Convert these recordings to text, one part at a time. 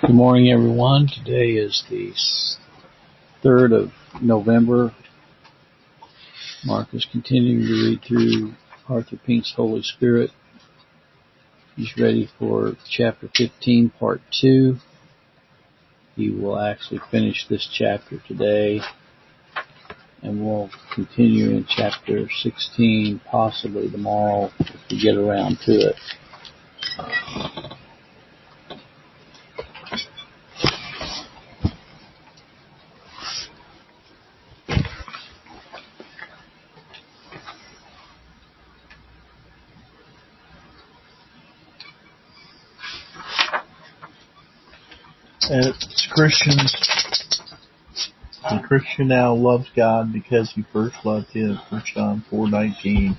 Good morning, everyone. Today is the 3rd of November. Mark is continuing to read through Arthur Pink's Holy Spirit. He's ready for chapter 15, part 2. He will actually finish this chapter today, and we'll continue in chapter 16, possibly tomorrow, if we get around to it. As Christians, the Christian now loves God because he first loved him, 1 John 4:19.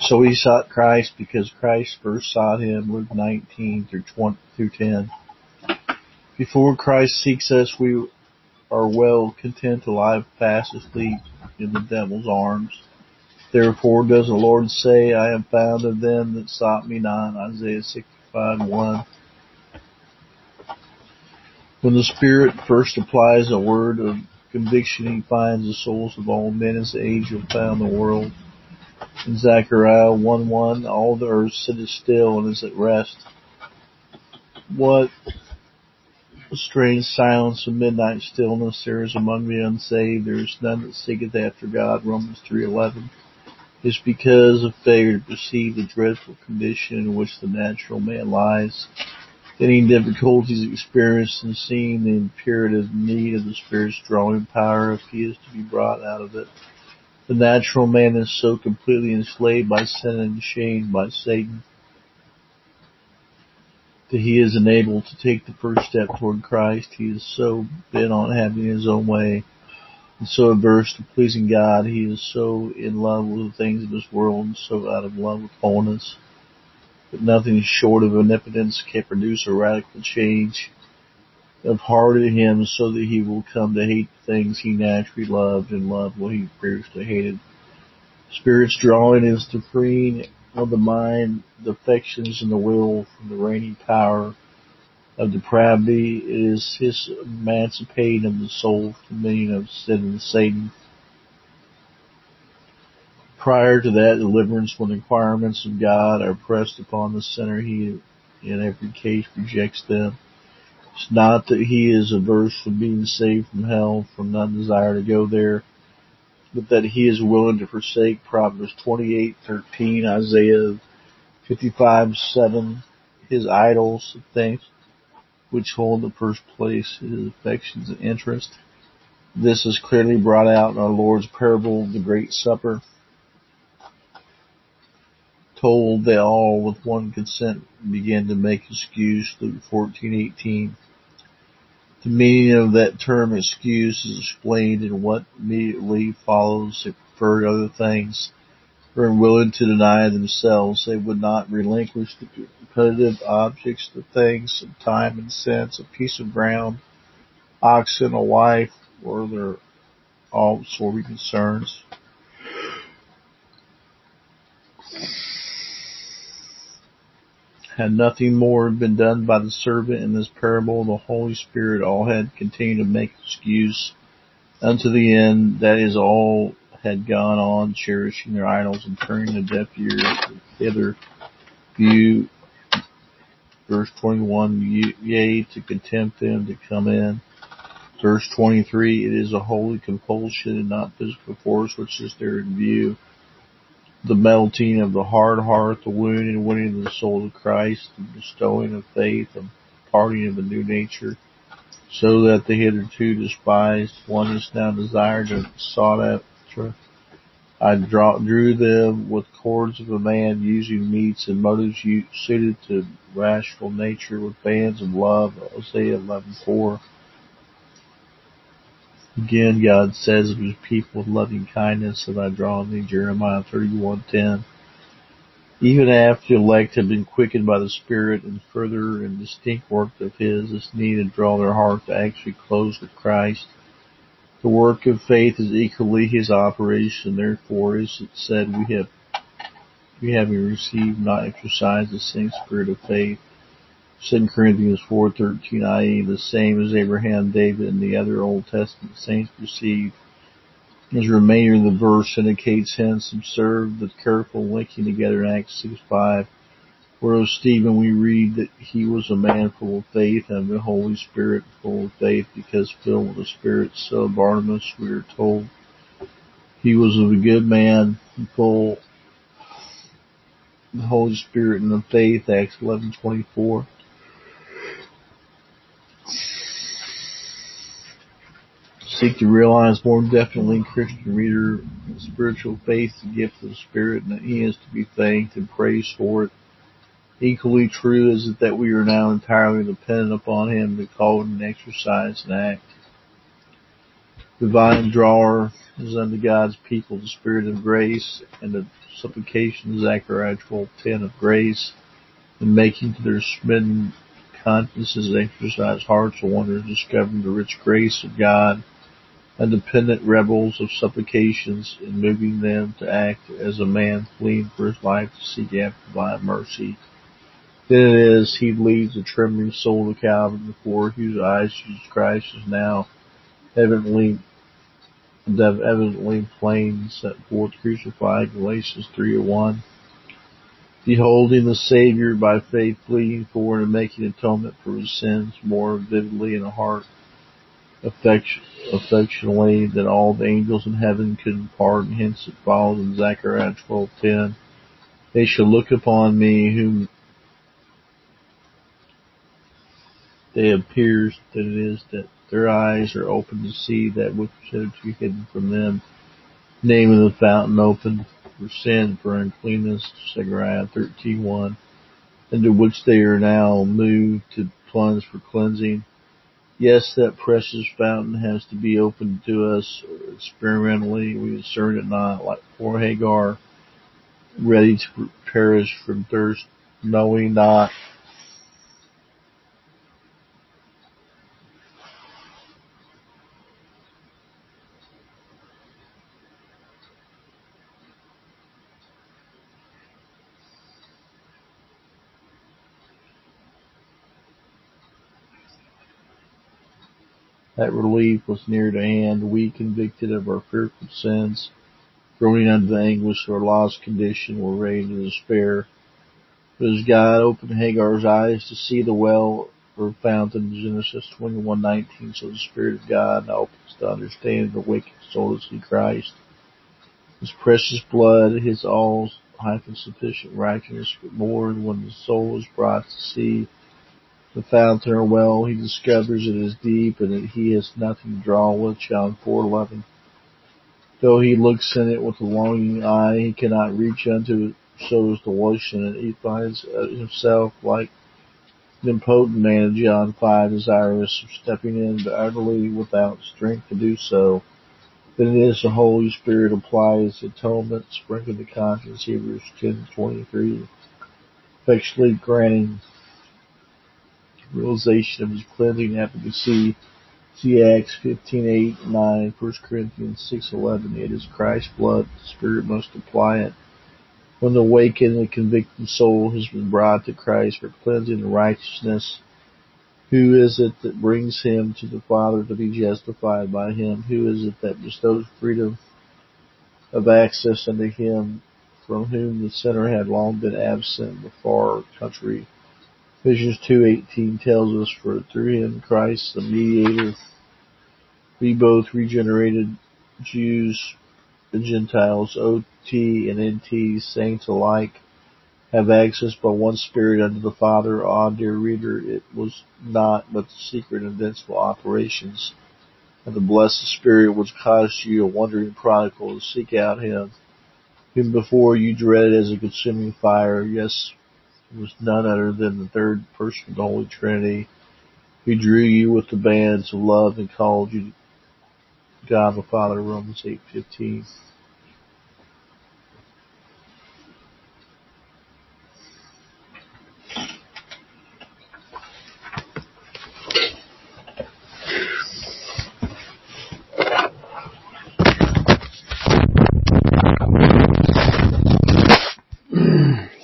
So he sought Christ because Christ first sought him, Luke 19 through 10. Before Christ seeks us, we are well content to lie fast asleep in the devil's arms. Therefore does the Lord say, I am found of them that sought me not, Isaiah 65:1. When the Spirit first applies a word of conviction, he finds the souls of all men as the angel found the world. In Zechariah 1:1, all the earth sitteth still and is at rest. What a strange silence and midnight stillness there is among the unsaved. There is none that seeketh after God, Romans 3:11. It's because of failure to perceive the dreadful condition in which the natural man lies. Any difficulties experienced in seeing the imperative need of the Spirit's drawing power if he is to be brought out of it. The natural man is so completely enslaved by sin and shamed by Satan that he is unable to take the first step toward Christ. He is so bent on having his own way and so averse to pleasing God. He is so in love with the things of this world and so out of love with holiness. But nothing short of omnipotence can produce a radical change of heart in him so that he will come to hate the things he naturally loved and love what he previously hated. Spirit's drawing is the freeing of the mind, the affections, and the will from the reigning power of depravity. It is his emancipating of the soul from the dominion of sin and Satan. Prior to that deliverance, when the requirements of God are pressed upon the sinner, he in every case rejects them. It's not that he is averse from being saved from hell, from not desire to go there, but that he is willing to forsake Proverbs 28:13, Isaiah 55:7, his idols, things which hold the first place, his affections and interest. This is clearly brought out in our Lord's parable of the Great Supper. Told they all with one consent began to make excuse, Luke 14:18. The meaning of that term excuse is explained in what immediately follows. They preferred other things, were unwilling to deny themselves. They would not relinquish the competitive objects, the things of time and sense, a piece of ground, oxen, a wife, or their all-absorbing concerns. Had nothing more been done by the servant in this parable, the Holy Spirit, all had continued to make excuse unto the end. That is, all had gone on cherishing their idols and turning a deaf ear to hither view. Verse 21, yea, to contempt them to come in. Verse 23, it is a holy compulsion and not physical force which is there in view. The melting of the hard heart, the wound and winning of the soul of Christ, the bestowing of faith, the parting of the new nature, so that the hitherto despised one is now desired and sought after. I drew them with cords of a man, using meats and motives suited to rational nature, with bands of love, Hosea 11:4. Again, God says of his people with loving kindness that I draw thee, Jeremiah 31:10. Even after the elect have been quickened by the Spirit and further and distinct work of his, this need to draw their heart to actually close with Christ. The work of faith is equally his operation, therefore as it said, we having received not exercised the same spirit of faith. 2 Corinthians 4:13, i.e. the same as Abraham, David, and the other Old Testament saints received. As the remainder of the verse indicates, hence observe the careful linking together in Acts 6:5, where of Stephen we read that he was a man full of faith and the Holy Spirit full of faith, because filled with the Spirit. So Barnabas, we are told, he was a good man, full of the Holy Spirit and of faith, Acts 11:24. Seek to realize more definitely, Christian reader, spiritual faith, the gift of the Spirit, and that he is to be thanked and praised for it. Equally true is it that we are now entirely dependent upon him to call and exercise and act. Divine drawer is unto God's people the Spirit of grace, and the supplication of Zechariah 12:10 of grace, and making to their smitten consciences exercise hearts of wonder, discovering the rich grace of God, independent rebels of supplications, and moving them to act as a man fleeing for his life to seek after divine mercy. Then it is he leads the trembling soul to Calvary, before whose eyes Jesus Christ is now evidently plain set forth, crucified, Galatians 3:1. Beholding the Savior by faith, pleading for and making atonement for his sins more vividly in the heart, affectionately than all the angels in heaven could impart, and hence it follows in Zechariah 12:10, they shall look upon me whom they appears that it is that their eyes are open to see that which is hitherto hidden from them. Name of the fountain opened for sin, for uncleanness, Zechariah 13:1, into which they are now moved to plunge for cleansing. Yes, that precious fountain has to be opened to us experimentally. We discern it not, like poor Hagar, ready to perish from thirst, knowing not that relief was near to hand. We, convicted of our fearful sins, groaning under the anguish of our lost condition, were ready to despair. But as God opened Hagar's eyes to see the well or fountain, Genesis 21:19, so the Spirit of God now opens to understand the wicked soul to see Christ, his precious blood, his all-sufficient righteousness, but more. And when the soul is brought to see the fountain or well, he discovers it is deep, and that he has nothing to draw with. John 4:11. Though he looks in it with a longing eye, he cannot reach unto it, so is the ocean, and he finds himself like an impotent man, John 5, desirous of stepping in, but utterly without strength to do so. Then it is the Holy Spirit applies atonement, sprinkling the conscience, Hebrews 10:23, effectually granting realization of his cleansing efficacy. See Acts 15:8-9, 1 Corinthians 6:11. It is Christ's blood, the Spirit must apply it. When the awakened and convicted soul has been brought to Christ for cleansing and righteousness, who is it that brings him to the Father to be justified by him? Who is it that bestows freedom of access unto him, from whom the sinner had long been absent, the far country? Ephesians 2:18 tells us, for through him Christ the mediator, we both regenerated, Jews and Gentiles, OT and NT, saints alike, have access by one Spirit unto the Father. Ah, dear reader, it was not but the secret and invincible operations of the blessed Spirit which caused you, a wandering prodigal, to seek out him, whom before you dreaded as a consuming fire. Yes, it was none other than the third person of the Holy Trinity, who drew you with the bands of love and called you God the Father, Romans 8:15.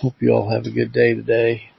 Hope you all have a good day today.